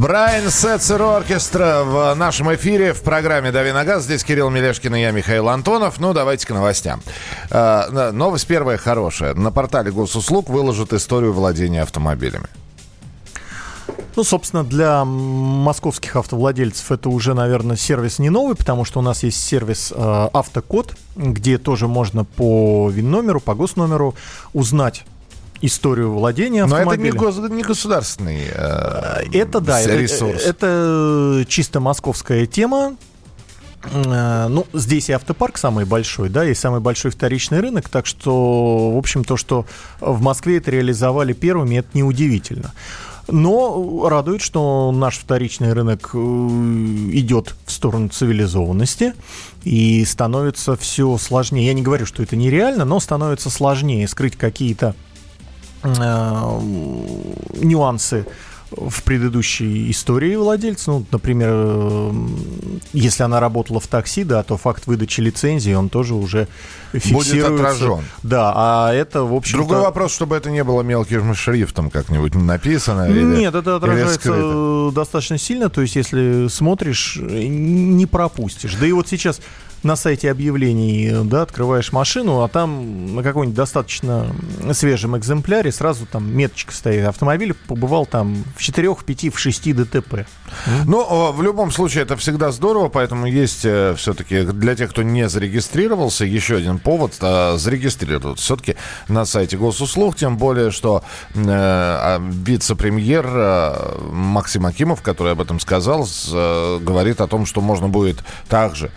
Брайан Сетцер Оркестра в нашем эфире в программе «Виногаз». Здесь Кирилл Милешкин и я, Михаил Антонов. Ну, давайте к новостям. Новость первая хорошая. На портале Госуслуг выложат историю владения автомобилями. Ну, собственно, для московских автовладельцев это уже, наверное, сервис не новый, потому что у нас есть сервис «Автокод», где тоже можно по ВИН-номеру, по госномеру узнать историю владения автомобилем. Но это не государственный ресурс. Это чисто московская тема. Ну, здесь и автопарк самый большой, да, и самый большой вторичный рынок, так что, в общем, то, что в Москве это реализовали первыми, это неудивительно. Но радует, что наш вторичный рынок идет в сторону цивилизованности и становится все сложнее. Я не говорю, что это нереально, но становится сложнее скрыть какие-то нюансы в предыдущей истории владельца. Ну, например, если она работала в такси, да, то факт выдачи лицензии, он тоже уже фиксируется. Будет отражен. Да, а это, в общем-то... Другой вопрос, чтобы это не было мелким шрифтом как-нибудь написано. Нет, это отражается достаточно сильно. То есть, если смотришь, не пропустишь. Да и вот сейчас... на сайте объявлений, да, открываешь машину, а там на каком-нибудь достаточно свежем экземпляре сразу там меточка стоит. Автомобиль побывал там в 4, в 5, в 6 ДТП. Ну, в любом случае, это всегда здорово, поэтому есть все-таки для тех, кто не зарегистрировался, еще один повод зарегистрироваться все-таки на сайте Госуслуг, тем более, что вице-премьер Максим Акимов, который об этом сказал, говорит о том, что можно будет также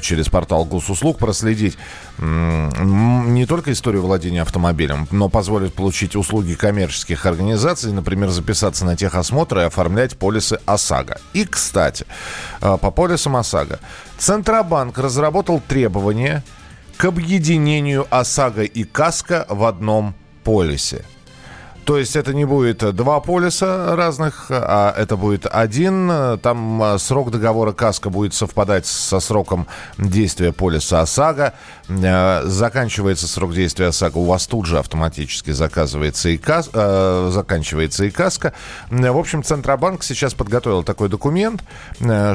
через портал Госуслуг проследить не только историю владения автомобилем, но позволит получить услуги коммерческих организаций, например, записаться на техосмотр и оформлять полисы ОСАГО. И, кстати, по полисам ОСАГО. Центробанк разработал требования к объединению ОСАГО и КАСКО в одном полисе. То есть это не будет два полиса разных, а это будет один. Там срок договора КАСКО будет совпадать со сроком действия полиса ОСАГО. Заканчивается срок действия ОСАГО. У вас тут же автоматически заканчивается и КАСКО. В общем, Центробанк сейчас подготовил такой документ.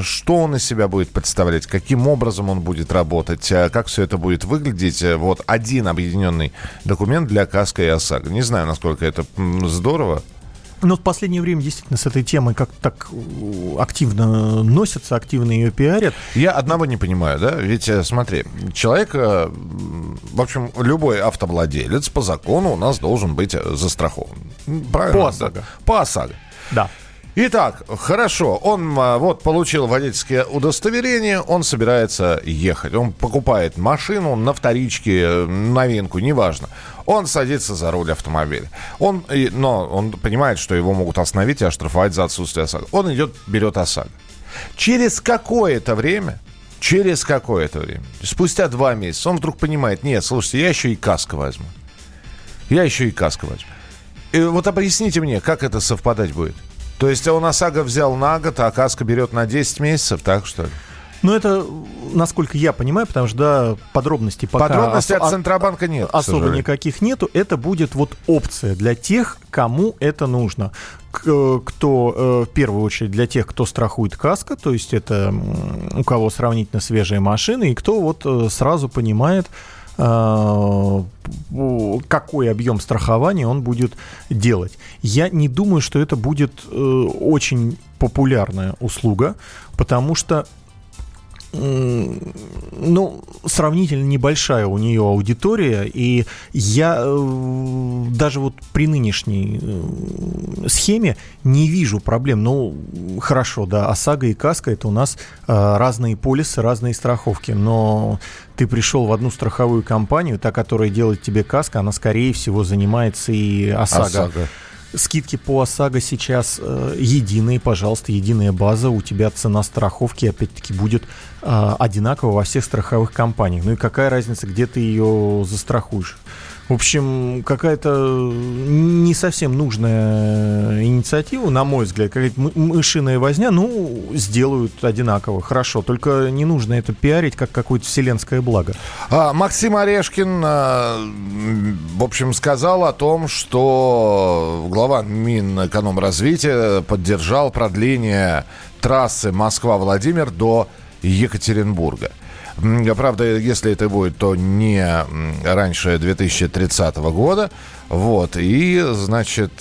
Что он из себя будет представлять, каким образом он будет работать, как все это будет выглядеть. Вот один объединенный документ для КАСКО и ОСАГО. Не знаю, насколько это здорово. Ну, в последнее время действительно с этой темой как-то так активно носятся, активно ее пиарят. Я одного не понимаю, да? Ведь, смотри, человек, в общем, любой автовладелец по закону у нас должен быть застрахован. Правильно? По ОСАГО. По ОСАГО. Да. Итак, хорошо, он вот получил водительское удостоверение, он собирается ехать. Он покупает машину на вторичке, новинку, неважно. Он садится за руль автомобиля. Он понимает, что его могут остановить и оштрафовать за отсутствие ОСАГО. Он идет, берет ОСАГО. Через какое-то время, спустя 2 месяца, он вдруг понимает: нет, слушайте, я еще и КАСКО возьму. И вот объясните мне, как это совпадать будет? То есть он ОСАГО взял на год, а КАСКО берет на 10 месяцев, так что ли? Ну, это, насколько я понимаю, потому что да, подробностей пока... Подробностей от Центробанка нет. Особо никаких нету. Это будет вот опция для тех, кому это нужно. Кто, в первую очередь, для тех, кто страхует КАСКО, то есть это у кого сравнительно свежие машины, и кто вот сразу понимает, какой объем страхования он будет делать. Я не думаю, что это будет очень популярная услуга, потому что сравнительно небольшая у нее аудитория, и я даже вот при нынешней схеме не вижу проблем. Ну, хорошо, да, ОСАГО и КАСКО — это у нас разные полисы, разные страховки, но ты пришел в одну страховую компанию, та, которая делает тебе КАСКО, она, скорее всего, занимается и ОСАГО. Скидки по ОСАГО сейчас единые, пожалуйста, единая база. У тебя цена страховки, опять-таки, будет одинакова во всех страховых компаниях. Ну и какая разница, где ты ее застрахуешь? В общем, какая-то не совсем нужная инициатива, на мой взгляд, какая-то мышиная возня, ну, сделают одинаково, хорошо. Только не нужно это пиарить как какое-то вселенское благо. Максим Орешкин, в общем, сказал о том, что глава Минэкономразвития поддержал продление трассы Москва-Владимир до Екатеринбурга. Правда, если это будет, то не раньше 2030 года. Вот. И, значит,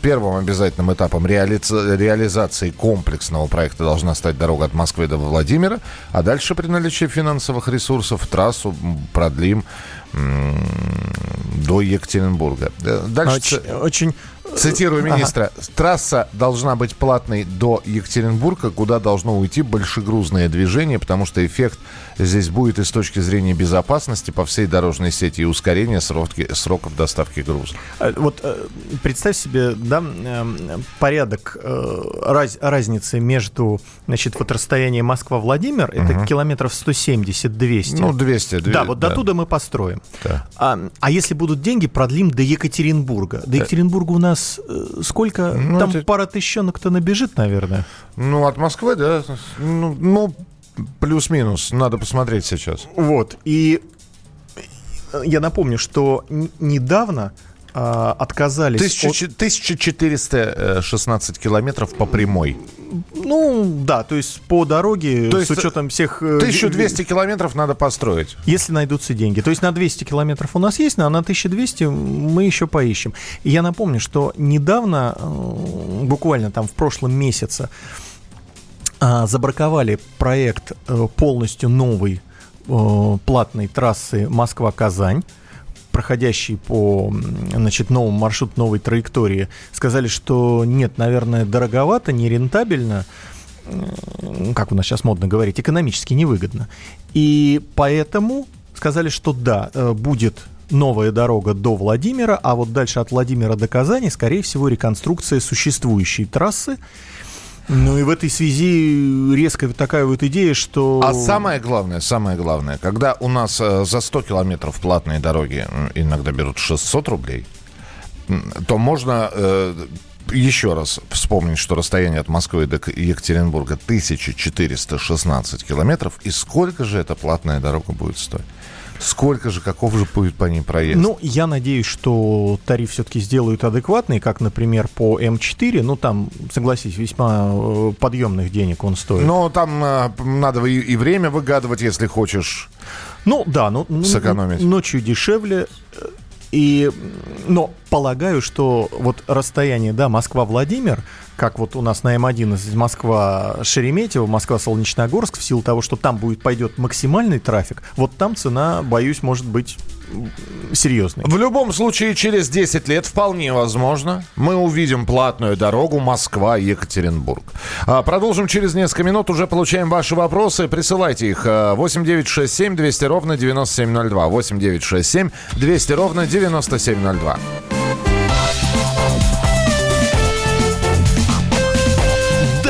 первым обязательным этапом реализации комплексного проекта должна стать дорога от Москвы до Владимира. А дальше при наличии финансовых ресурсов трассу продлим до Екатеринбурга. Дальше... Очень... Цитирую министра. Ага. Трасса должна быть платной до Екатеринбурга, куда должно уйти большегрузное движение, потому что эффект здесь будет и с точки зрения безопасности по всей дорожной сети и ускорения сроков доставки груза. Вот представь себе, да, порядок разницы между, значит, вот расстояние Москва-Владимир, это километров 170-200. Ну, 200. Да, вот да. Дотуда мы построим. Да. А если будут деньги, продлим до Екатеринбурга. До Екатеринбурга у нас сколько? Ну, там это... пара тысячонок-то набежит, наверное. Ну, от Москвы, да. Ну, плюс-минус. Надо посмотреть сейчас. Вот. И я напомню, что недавно отказались... 1416 километров по прямой. Ну, да, то есть по дороге, то есть с учетом всех... 1200 километров надо построить. Если найдутся деньги. То есть на 200 километров у нас есть, а на 1200 мы еще поищем. И я напомню, что недавно, буквально там в прошлом месяце, забраковали проект полностью новой платной трассы Москва-Казань, проходящий по, значит, новому маршруту, новой траектории, сказали, что нет, наверное, дороговато, нерентабельно, как у нас сейчас модно говорить, экономически невыгодно. И поэтому сказали, что да, будет новая дорога до Владимира, а вот дальше от Владимира до Казани, скорее всего, реконструкция существующей трассы. Ну и в этой связи резкая такая вот идея, что... А самое главное, когда у нас за 100 километров платные дороги иногда берут 600 рублей, то можно еще раз вспомнить, что расстояние от Москвы до Екатеринбурга 1416 километров, и сколько же эта платная дорога будет стоить? Каков же будет по ней проезд? Ну, я надеюсь, что тариф все-таки сделают адекватный, как, например, по М4. Ну, там, согласись, весьма подъемных денег он стоит. Но там надо и время выгадывать, если хочешь. Ну, да, ну, сэкономить. Ночью дешевле. Но полагаю, что вот расстояние, да, Москва-Владимир, как вот у нас на М11 Москва-Шереметьево, Москва-Солнечногорск, в силу того, что там пойдет максимальный трафик, вот там цена, боюсь, может быть серьезной. В любом случае, через 10 лет, вполне возможно, мы увидим платную дорогу Москва-Екатеринбург. Продолжим через несколько минут. Уже получаем ваши вопросы. Присылайте их. 8-967-200-97-02. 8-967-200-97-02.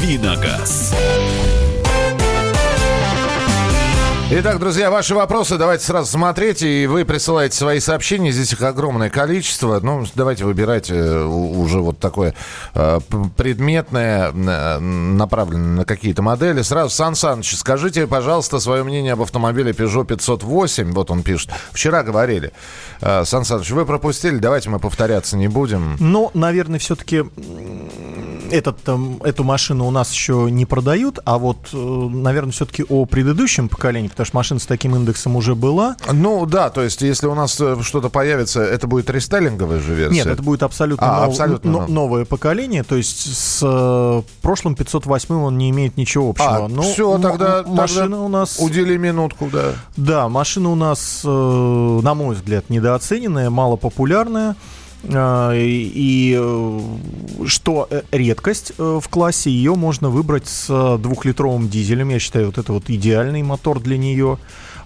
Виногаз. Итак, друзья, ваши вопросы давайте сразу смотреть, и вы присылаете свои сообщения, здесь их огромное количество, ну, давайте выбирать уже вот такое предметное, направленное на какие-то модели. Сразу, Сан Саныч, скажите, пожалуйста, свое мнение об автомобиле Peugeot 508, вот он пишет, вчера говорили. Сан Саныч, вы пропустили, давайте мы повторяться не будем. Ну, наверное, все-таки эту машину у нас еще не продают, а вот, наверное, все-таки о предыдущем поколении, потому что машина с таким индексом уже была. Ну да, то есть если у нас что-то появится, это будет рестайлинговая же версия? Нет, это будет абсолютно новое поколение, то есть с прошлым 508 он не имеет ничего общего. Но все, тогда машина у нас... Удели минутку, да. Да, машина у нас, на мой взгляд, недооцененная, малопопулярная. И что редкость в классе, ее можно выбрать с двухлитровым дизелем. Я считаю, вот это вот идеальный мотор для нее,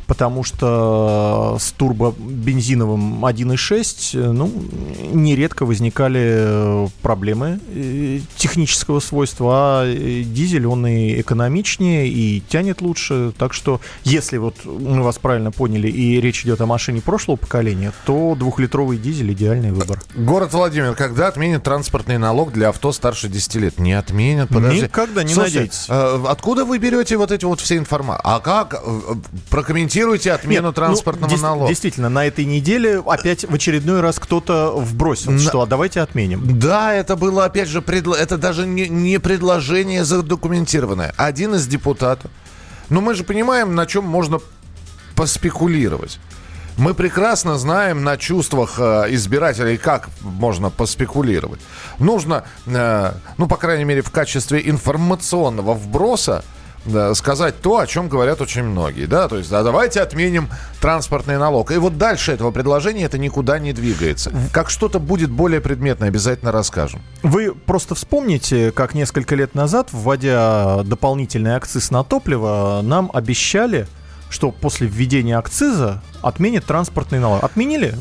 потому что с турбобензиновым 1.6 нередко возникали проблемы технического свойства, а дизель, он и экономичнее, и тянет лучше. Так что, если вот мы вас правильно поняли, и речь идет о машине прошлого поколения, то двухлитровый дизель – идеальный выбор. Город Владимир, когда отменят транспортный налог для авто старше 10 лет? Не отменят, подожди. Никогда, не надейтесь. Откуда вы берете вот эти вот все информации? А как прокомментировать? Отмену транспортного налога. Действительно, на этой неделе опять в очередной раз кто-то вбросил, что давайте отменим. Да, это было опять же, это даже не предложение задокументированное. Один из депутатов. Но мы же понимаем, на чем можно поспекулировать. Мы прекрасно знаем на чувствах избирателей, как можно поспекулировать. Нужно, по крайней мере, в качестве информационного вброса сказать то, о чем говорят очень многие. Да? То есть, давайте отменим транспортный налог. И вот дальше этого предложения это никуда не двигается. Как что-то будет более предметное, обязательно расскажем. Вы просто вспомните, как несколько лет назад, вводя дополнительный акциз на топливо, нам обещали, что после введения акциза отменят транспортный налог. Отменили?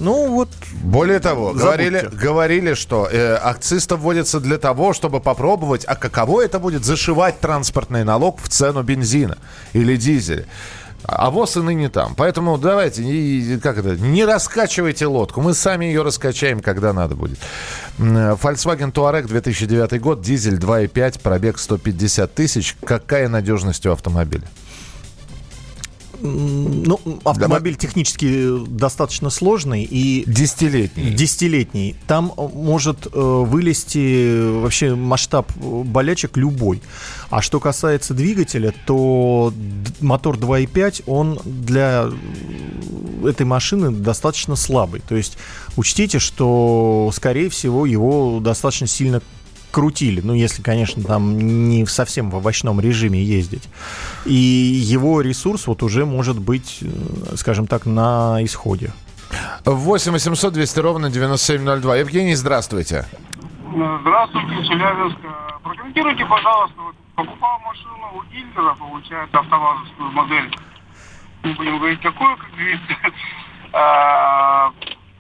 Более того, говорили, что акциз-то вводится для того, чтобы попробовать, а каково это будет зашивать транспортный налог в цену бензина или дизеля. А воз и ныне там. Поэтому давайте, не раскачивайте лодку. Мы сами ее раскачаем, когда надо будет. Volkswagen Touareg 2009 год, дизель 2.5, пробег 150 тысяч. Какая надежность у автомобиля? Автомобиль технически достаточно сложный и десятилетний. Там может вылезти вообще масштаб болячек любой. А что касается двигателя, то мотор 2.5, он для этой машины достаточно слабый. То есть учтите, что, скорее всего, его достаточно сильно крутили, если, конечно, там не совсем в овощном режиме ездить. И его ресурс вот уже может быть, скажем так, на исходе. 8 800 200 ровно 9702. Евгений, здравствуйте. Здравствуйте, Челябинск. Прокомментируйте, пожалуйста, покупал машину у дилера, получается, автовазовскую модель. Не будем говорить, какую, как говорится.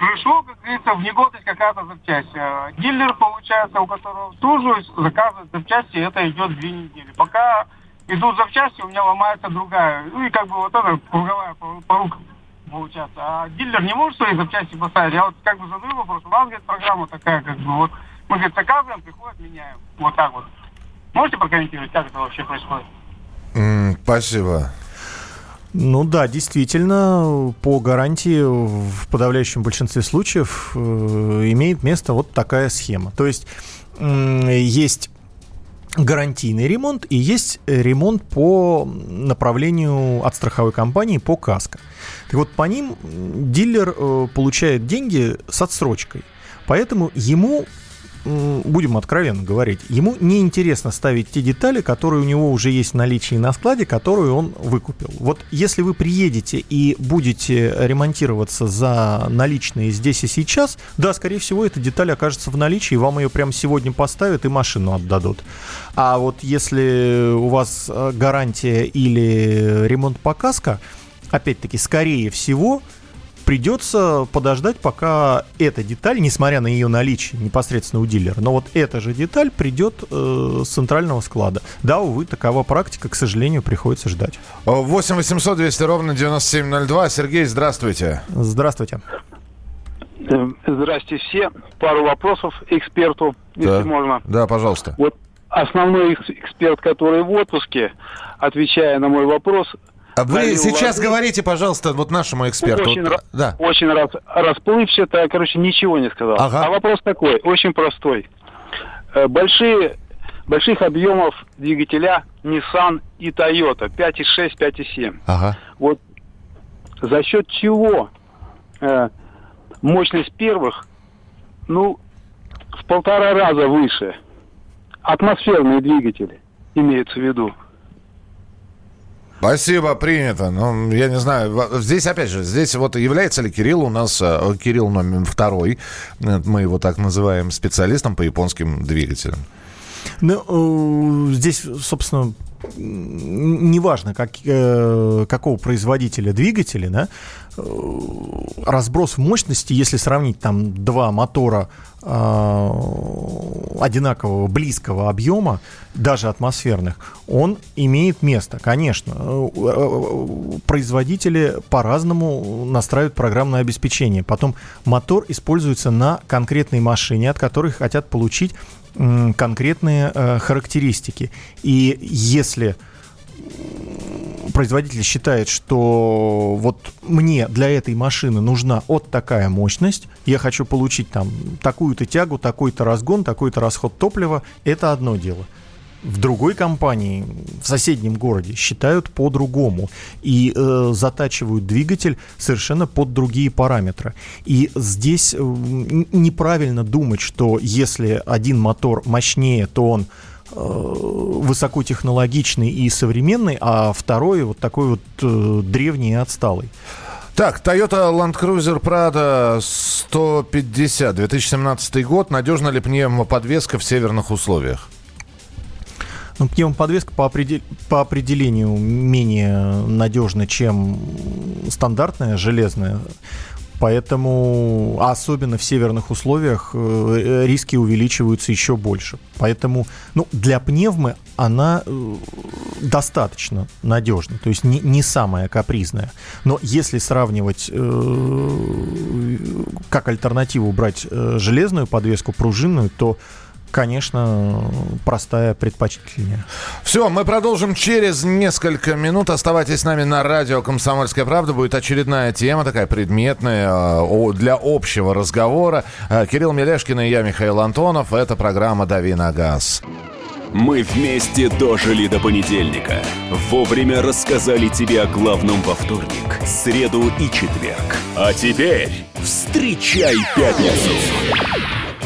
Пришел, как говорится, в негодность какая-то запчасть. Дилер, получается, у которого служу, заказывает запчасти, это идет 2 недели. Пока идут запчасти, у меня ломается другая. Вот это круговая порука, получается. А дилер не может свои запчасти поставить. Я задаю вопрос. У нас, программа такая, мы, заказываем, приходит, меняем. Вот так вот. Можете прокомментировать, как это вообще происходит? Спасибо. Действительно, по гарантии в подавляющем большинстве случаев имеет место вот такая схема. То есть есть гарантийный ремонт и есть ремонт по направлению от страховой компании по КАСКО. Так вот, по ним дилер получает деньги с отсрочкой, поэтому ему... Будем откровенно говорить, ему неинтересно ставить те детали, которые у него уже есть в наличии на складе, которые он выкупил. Вот если вы приедете и будете ремонтироваться за наличные здесь и сейчас, да, скорее всего, эта деталь окажется в наличии, вам ее прямо сегодня поставят и машину отдадут. А вот если у вас гарантия или ремонт по КАСКО, опять-таки, скорее всего, придется подождать, пока эта деталь, несмотря на ее наличие непосредственно у дилера, но вот эта же деталь придет с центрального склада. Да, увы, такова практика, к сожалению, приходится ждать. 8 800 200 ровно 9702. Сергей, здравствуйте. Здравствуйте. Здравствуйте все. Пару вопросов эксперту, если можно. Да, пожалуйста. Вот основной эксперт, который в отпуске, отвечая на мой вопрос... Вы сейчас говорите, пожалуйста, нашему эксперту. Очень расплывчато, ничего не сказал. Ага. А вопрос такой, очень простой. Большие больших объемов двигателя Nissan и Toyota 5.6, 5.7. Ага. Вот за счет чего мощность первых, в 1,5 раза выше. Атмосферные двигатели имеются в виду. Спасибо, принято. Я не знаю. Здесь, опять же, вот является ли Кирилл у нас, Кирилл номер 2, мы его так называем, специалистом по японским двигателям? Здесь, собственно, неважно, какого производителя двигателя, да, разброс в мощности, если сравнить там два мотора одинакового близкого объема, даже атмосферных, он имеет место. Конечно, производители по-разному настраивают программное обеспечение. Потом мотор используется на конкретной машине, от которой хотят получить конкретные характеристики. И если производитель считает, что вот мне для этой машины нужна вот такая мощность, я хочу получить там такую-то тягу, такой-то разгон, такой-то расход топлива, это одно дело. В другой компании, в соседнем городе, считают по-другому и затачивают двигатель совершенно под другие параметры. И здесь неправильно думать, что если один мотор мощнее, то он высокотехнологичный и современный, а второй вот такой вот древний и отсталый. Так, Toyota Land Cruiser Prado 150, 2017 год. Надежна ли пневмоподвеска в северных условиях? Пневмоподвеска по определению менее надежна, чем стандартная железная. Поэтому, особенно в северных условиях, риски увеличиваются еще больше. Поэтому для пневмы она достаточно надежна, то есть не самая капризная. Но если сравнивать, как альтернативу брать железную подвеску, пружинную, то, конечно, простая предпочтительнее. Все, мы продолжим через несколько минут. Оставайтесь с нами на радио «Комсомольская правда». Будет очередная тема, такая предметная, для общего разговора. Кирилл Милешкин и я, Михаил Антонов. Это программа «Дави на газ». Мы вместе дожили до понедельника. Вовремя рассказали тебе о главном во вторник, среду и четверг. А теперь встречай пятницу.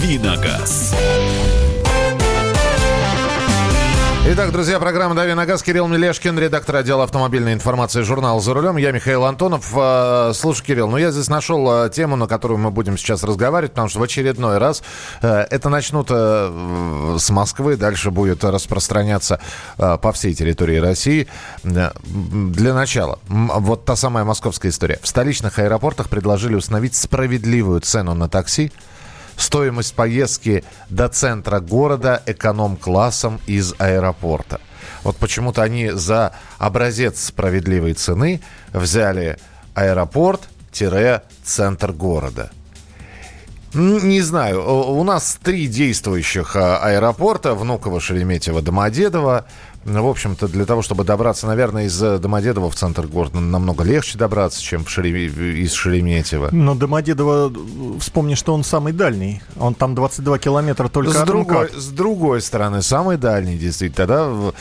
Виногаз. Итак, друзья, программа «Дави на газ». Кирилл Милешкин, редактор отдела автомобильной информации журнала «За рулем». Я Михаил Антонов. Слушай, Кирилл, я здесь нашел тему, на которую мы будем сейчас разговаривать, потому что в очередной раз это начнут с Москвы, дальше будет распространяться по всей территории России. Для начала, вот та самая московская история. В столичных аэропортах предложили установить справедливую цену на такси. Стоимость поездки до центра города эконом-классом из аэропорта. Вот почему-то они за образец справедливой цены взяли аэропорт-центр города. Не знаю, у нас 3 действующих аэропорта: Внуково, Шереметьево, Домодедово. В общем-то, для того, чтобы добраться, наверное, из Домодедова в центр города намного легче добраться, чем из Шереметьево. Но Домодедово, вспомни, что он самый дальний. Он там 22 километра только от МКАД. С другой стороны, самый дальний, действительно. Да?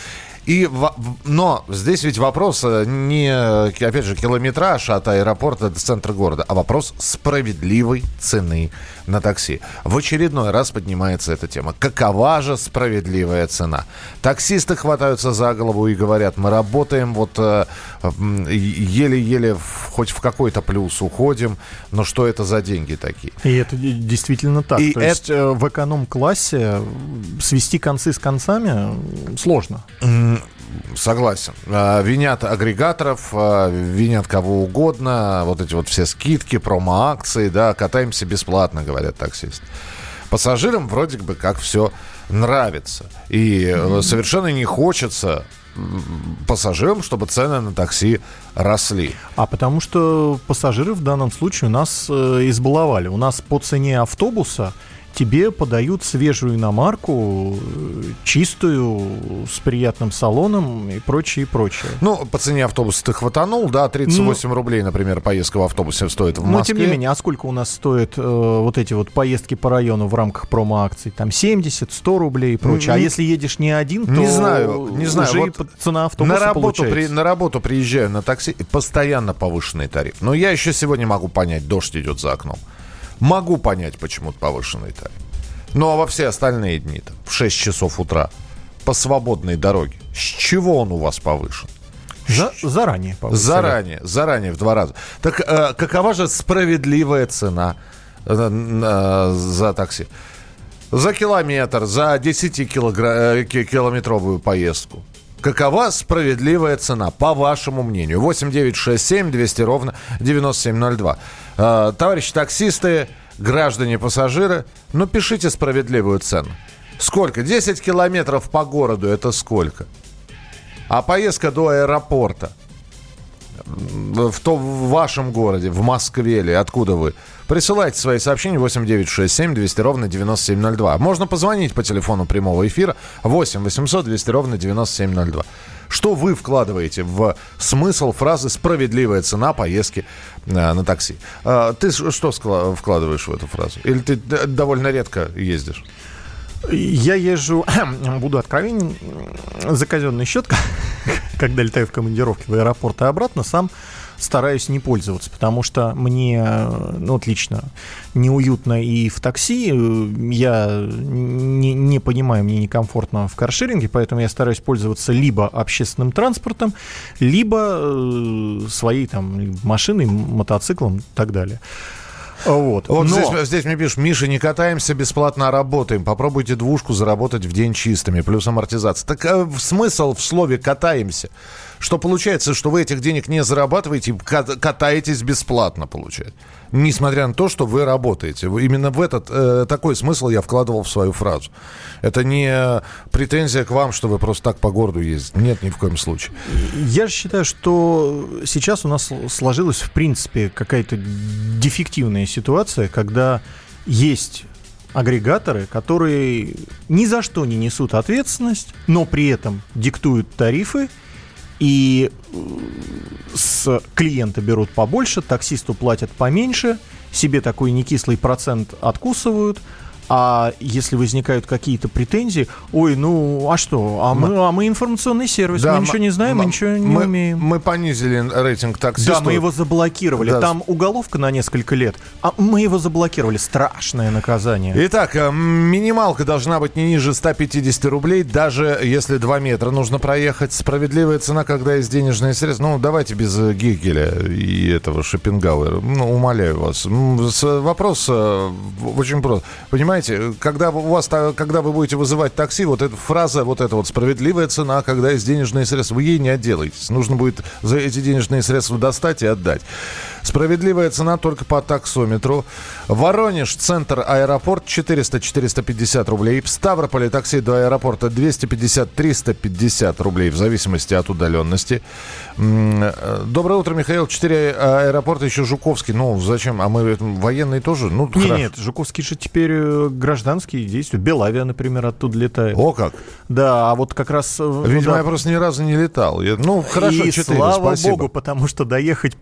Но здесь ведь вопрос не, опять же, километраж от аэропорта до центра города, а вопрос справедливой цены на такси. В очередной раз поднимается эта тема. Какова же справедливая цена? Таксисты хватаются за голову и говорят: мы работаем, вот еле-еле хоть в какой-то плюс уходим, но что это за деньги такие? И это действительно так. И есть в эконом-классе свести концы с концами сложно. Согласен. Винят агрегаторов, винят кого угодно. Вот эти вот все скидки, промо-акции, да, катаемся бесплатно, говорят таксисты. Пассажирам вроде бы как все нравится. И совершенно не хочется пассажирам, чтобы цены на такси росли. А потому что пассажиры в данном случае у нас избаловали. У нас по цене автобуса тебе подают свежую иномарку, чистую, с приятным салоном и прочее, и прочее. Ну, по цене автобуса ты хватанул, да, 38 рублей, например, поездка в автобусе стоит в Москве. Но, тем не менее, а сколько у нас стоят вот эти вот поездки по району в рамках промо-акций? Там 70, 100 рублей и прочее. А если едешь не один, то не знаю, уже вот цена автобуса на работу приезжаю на такси, и постоянно повышенный тариф. Но я еще сегодня могу понять, дождь идет за окном. Могу понять, почему повышенный тариф. Ну, а во все остальные дни, там, в 6 часов утра, по свободной дороге, с чего он у вас повышен? Заранее повышен. Заранее в два раза. Так какова же справедливая цена за такси? За километр, за 10-километровую поездку. Какова справедливая цена, по вашему мнению? 8-967-200-97-02. Товарищи таксисты, граждане, пассажиры, ну пишите справедливую цену. Сколько? 10 километров по городу – это сколько? А поездка до аэропорта в вашем городе, в Москве или откуда вы? Присылайте свои сообщения 8-967-200-97-02. Можно позвонить по телефону прямого эфира 8-800-200-97-02. Что вы вкладываете в смысл фразы «справедливая цена поездки на такси»? Ты что вкладываешь в эту фразу? Или ты довольно редко ездишь? Я езжу, буду откровенен, за казенный счет, когда летаю в командировке в аэропорт и обратно, сам стараюсь не пользоваться, потому что мне, ну, вот лично неуютно и в такси, я не понимаю, мне некомфортно в каршеринге, поэтому я стараюсь пользоваться либо общественным транспортом, либо своей там машиной, мотоциклом и так далее. Вот здесь мне пишут: Миша, не катаемся бесплатно, а работаем. Попробуйте двушку заработать в день чистыми, плюс амортизация. Так смысл в слове «катаемся»? Что получается, что вы этих денег не зарабатываете, катаетесь бесплатно, получается. Несмотря на то, что вы работаете. Именно в этот такой смысл я вкладывал в свою фразу. Это не претензия к вам, что вы просто так по городу ездите. Нет, ни в коем случае. Я же считаю, что сейчас у нас сложилась, в принципе, какая-то дефективная ситуация, когда есть агрегаторы, которые ни за что не несут ответственность, но при этом диктуют тарифы, и с клиента берут побольше, таксисту платят поменьше, себе такой некислый процент откусывают. А если возникают какие-то претензии, ой, ну а что? А мы информационный сервис, да, мы ничего не знаем, мы ничего не умеем. Мы понизили рейтинг таксистов. Да, мы его заблокировали. Да. Там уголовка на несколько лет, а мы его заблокировали. Страшное наказание. Итак, минималка должна быть не ниже 150 рублей, даже если 2 метра нужно проехать. Справедливая цена, когда есть денежные средства. Ну, давайте без Гегеля и этого Шопенгауэра. Ну, умоляю вас. Вопрос очень прост. Понимаете? Когда вы будете вызывать такси, вот эта фраза, вот эта вот «справедливая цена, когда есть денежные средства», вы ей не отделаетесь. Нужно будет за эти денежные средства достать и отдать. Справедливая цена только по таксометру. Воронеж, центр, аэропорт 400-450 рублей. В Ставрополе такси до аэропорта 250-350 рублей в зависимости от удаленности. Доброе утро, Михаил. 4 аэропорта, еще Жуковский. Ну, зачем? А мы военные тоже? Ну, нет, Жуковский же теперь гражданские действия. Белавия, например, оттуда летает. О как! Да, а вот как раз... Видимо, я просто ни разу не летал. Ну, хорошо, и 4, слава спасибо. Богу, потому что доехать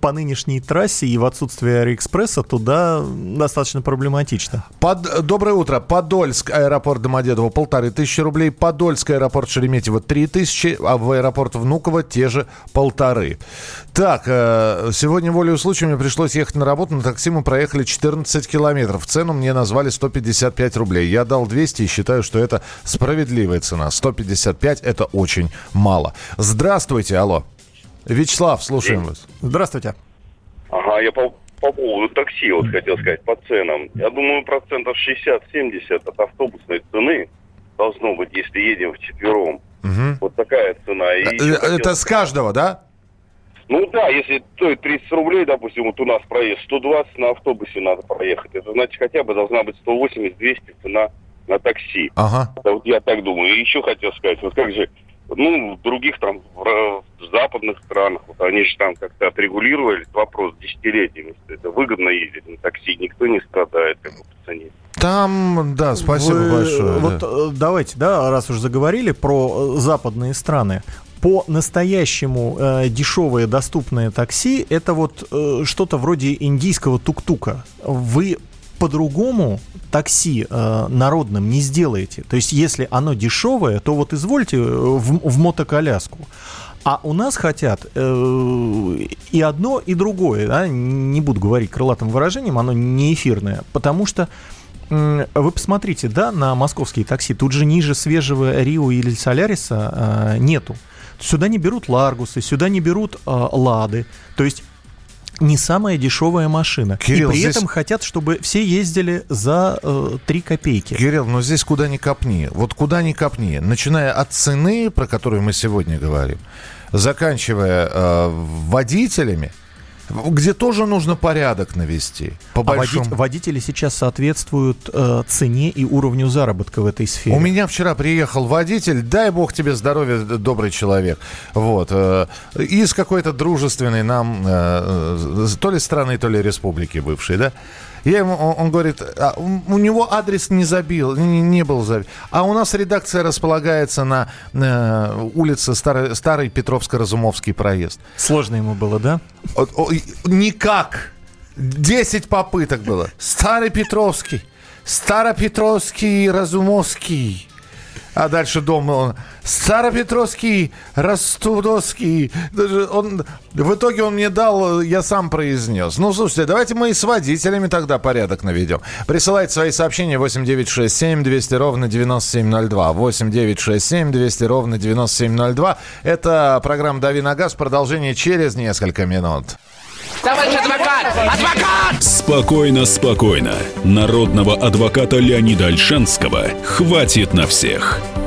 по нынешней трассе и в отсутствие аэроэкспресса туда достаточно проблематично. Доброе утро. Подольск, аэропорт Домодедово 1500 рублей. Подольск, аэропорт Шереметьево 3000, а в аэропорт Внуково те же 1500. Так, сегодня волею случая мне пришлось ехать на работу. На такси мы проехали 14 километров. Цену мне назвали 155 рублей. Я дал 200 и считаю, что это справедливая цена. 155 – это очень мало. Здравствуйте, алло. Вячеслав, слушаем вас. Здравствуйте. Ага, я по поводу такси вот хотел сказать, по ценам. Я думаю, 60-70% от автобусной цены должно быть, если едем вчетвером. Угу. Вот такая цена. И это с каждого, да? С Ну да, если стоит 30 рублей, допустим, вот у нас проезд 120, на автобусе надо проехать. Это значит, хотя бы должна быть 180-200 цена на такси. Ага. Да, вот я так думаю. И еще хотел сказать, вот как же, ну, в других там, в западных странах, вот они же там как-то отрегулировали этот вопрос десятилетиями. Это выгодно ездить на такси, никто не страдает как бы по цене. Там, да, спасибо большое. Вот да. Давайте, да, раз уж заговорили про западные страны. По-настоящему дешевое доступное такси — это вот что-то вроде индийского тук-тука. Вы по-другому такси народным не сделаете. То есть, если оно дешевое, то вот извольте в мотоколяску. А у нас хотят и одно, и другое. Да? Не буду говорить крылатым выражением, оно не эфирное. Потому что вы посмотрите, да, на московские такси. Тут же ниже свежего Рио или Соляриса нету. Сюда не берут Ларгусы, сюда не берут Лады. То есть не самая дешевая машина. Кирилл, и при этом хотят, чтобы все ездили за 3 копейки. Кирилл, но здесь куда ни копни. Вот куда ни копни. Начиная от цены, про которую мы сегодня говорим, заканчивая водителями, где тоже нужно порядок навести. Водители сейчас соответствуют цене и уровню заработка в этой сфере. У меня вчера приехал водитель, дай бог тебе здоровья, добрый человек. Вот. Из какой-то дружественной нам то ли страны, то ли республики бывшей, да? Я ему, он говорит, а у него адрес не был забит. А у нас редакция располагается на улице Старый Петровско-Разумовский проезд. Сложно ему было, да? Никак. 10 попыток было. Старый Петровский, Старопетровский, Разумовский. А дальше дом Старопетровский, Ростовский. В итоге он мне дал, я сам произнес. Ну, слушайте, давайте мы и с водителями тогда порядок наведем. Присылайте свои сообщения 8 967 200 ровно 9702. 8 967 200 ровно 9702. Это программа «Дави на газ». Продолжение через несколько минут. Товарищ адвокат! Адвокат! Спокойно, спокойно. Народного адвоката Леонида Ольшанского хватит на всех.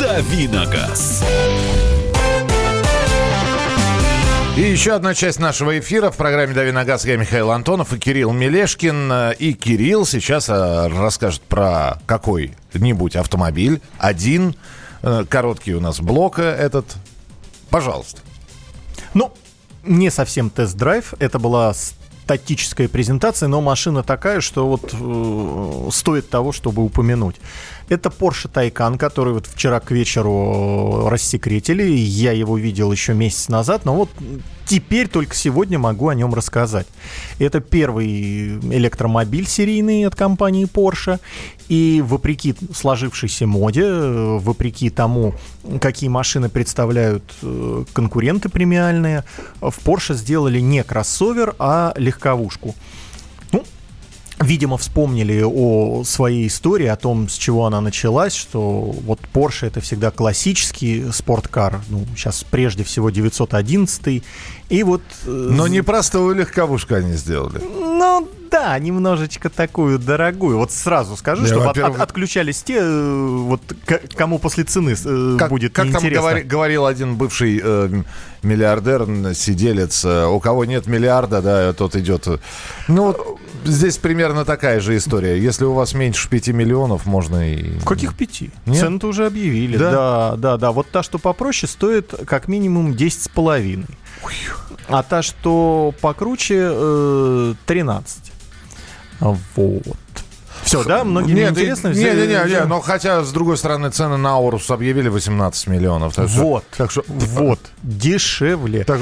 Дави на газ. И еще одна часть нашего эфира в программе «Дави на газ». Я Михаил Антонов и Кирилл Милешкин. И Кирилл сейчас расскажет про какой-нибудь автомобиль. Один короткий у нас блок этот. Пожалуйста. Ну, не совсем тест-драйв. Это была статическая презентация, но машина такая, что вот стоит того, чтобы упомянуть. Это Porsche Taycan, который вот вчера к вечеру рассекретили. Я его видел еще месяц назад, но вот теперь только сегодня могу о нем рассказать. Это первый электромобиль серийный от компании Porsche. И вопреки сложившейся моде, вопреки тому, какие машины представляют конкуренты премиальные, в Porsche сделали не кроссовер, а легковушку. Видимо, вспомнили о своей истории, о том, с чего она началась, что вот Porsche — это всегда классический спорткар, ну, сейчас прежде всего 911-й, и вот... Но не простую легковушку они сделали. Ну, да, немножечко такую дорогую. Вот сразу скажу, что отключались те, вот, кому после цены будет неинтересно. Как там говорил один бывший миллиардер, сиделец, у кого нет миллиарда, да, тот идет... Ну, здесь примерно такая же история. Если у вас меньше 5 миллионов, можно и... Каких 5? Цену-то уже объявили. Да. Вот та, что попроще, стоит как минимум 10,5. А та, что покруче, 13. Вот. Все, да? Многим неинтересно. Нет, но хотя, с другой стороны, цены на Аурус объявили 18 миллионов. Так что, дешевле. Так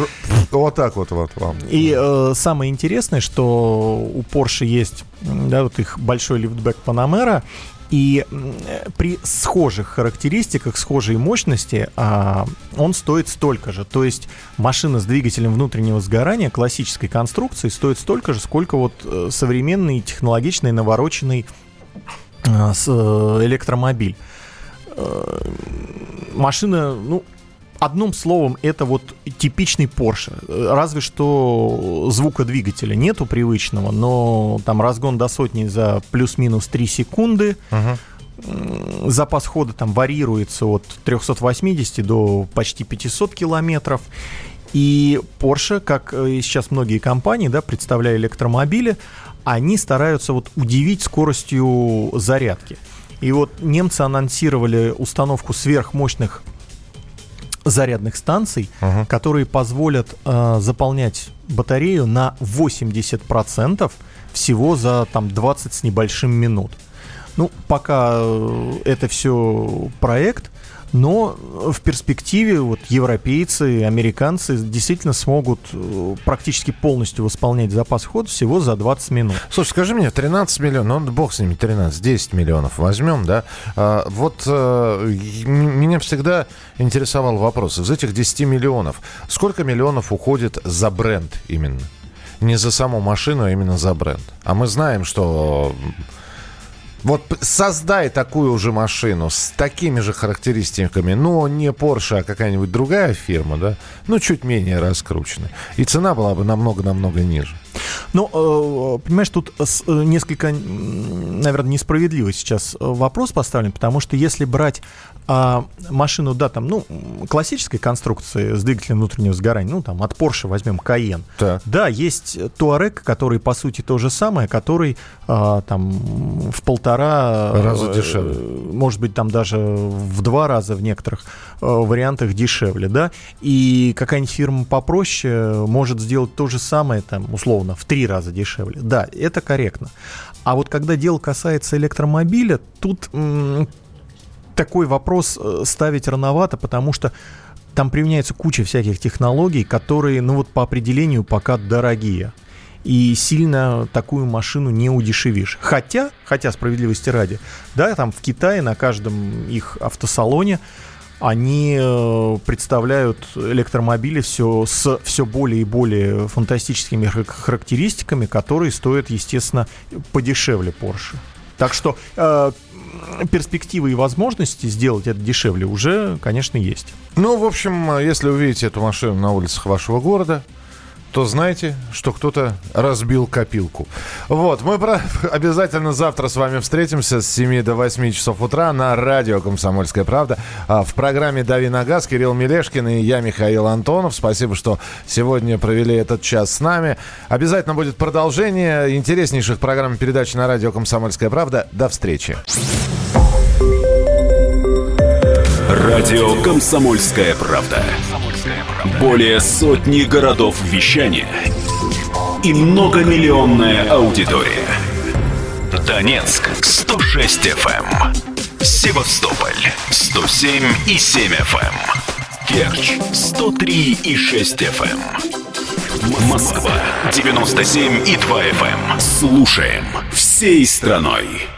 вот вам. И самое интересное, что у Porsche есть, да, вот их большой лифтбэк Панамера, и при схожих характеристиках, схожей мощности он стоит столько же. То есть машина с двигателем внутреннего сгорания классической конструкции стоит столько же, сколько вот современный, технологичный, навороченный электромобиль. Машина, ну, Одним словом, это вот типичный Porsche. Разве что звука двигателя нету привычного, но там разгон до сотни за плюс-минус 3 секунды. Угу. Запас хода там варьируется от 380 до почти 500 километров. И Porsche, как и сейчас многие компании, да, представляя электромобили, они стараются вот удивить скоростью зарядки. И вот немцы анонсировали установку сверхмощных зарядных станций, uh-huh. которые позволят заполнять батарею на 80% всего за там, 20 с небольшим минут. Ну, пока это все проект, но в перспективе вот, европейцы, американцы действительно смогут практически полностью восполнять запас хода всего за 20 минут. Слушай, скажи мне, 13 миллионов, ну, бог с ними, 13, 10 миллионов возьмем, да? Меня всегда интересовал вопрос, из этих 10 миллионов, сколько миллионов уходит за бренд именно? Не за саму машину, а именно за бренд. А мы знаем, что... Вот создай такую же машину с такими же характеристиками, но не Porsche, а какая-нибудь другая фирма, да, ну, чуть менее раскрученная. И цена была бы намного-намного ниже. Ну, понимаешь, тут несколько, наверное, несправедливо сейчас вопрос поставлен, потому что если брать машину, да, там, ну, классической конструкции с двигателем внутреннего сгорания, ну, там, от Porsche возьмем Cayenne. Да, да, есть Touareg, который, по сути, то же самое, который, там, в полтора... раза дешевле. Может быть, там даже в два раза в некоторых вариантах дешевле, да, и какая-нибудь фирма попроще может сделать то же самое, там, условно, в три раза дешевле. Да, это корректно. А вот когда дело касается электромобиля, тут... такой вопрос ставить рановато, потому что там применяется куча всяких технологий, которые, ну вот по определению пока дорогие. И сильно такую машину не удешевишь. Хотя справедливости ради, да, там в Китае на каждом их автосалоне они представляют электромобили с все более и более фантастическими характеристиками, которые стоят, естественно, подешевле Porsche. Так что... перспективы и возможности сделать это дешевле уже, конечно, есть. Ну, в общем, если увидите эту машину на улицах вашего города, то знайте, что кто-то разбил копилку. Вот, мы обязательно завтра с вами встретимся с 7 до 8 часов утра на радио «Комсомольская правда» в программе «Дави на газ». Кирилл Милешкин и я, Михаил Антонов. Спасибо, что сегодня провели этот час с нами. Обязательно будет продолжение интереснейших программ и передач на радио «Комсомольская правда». До встречи. Радио «Комсомольская правда». Более сотни городов вещания и многомиллионная аудитория. Донецк 106 FM, Севастополь 107 и 7 FM, Керчь 103 и 6 FM, Москва 97 и 2 FM. Слушаем всей страной.